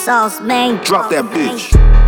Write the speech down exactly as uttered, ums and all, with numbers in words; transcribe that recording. Sauce, man. Drop that bitch.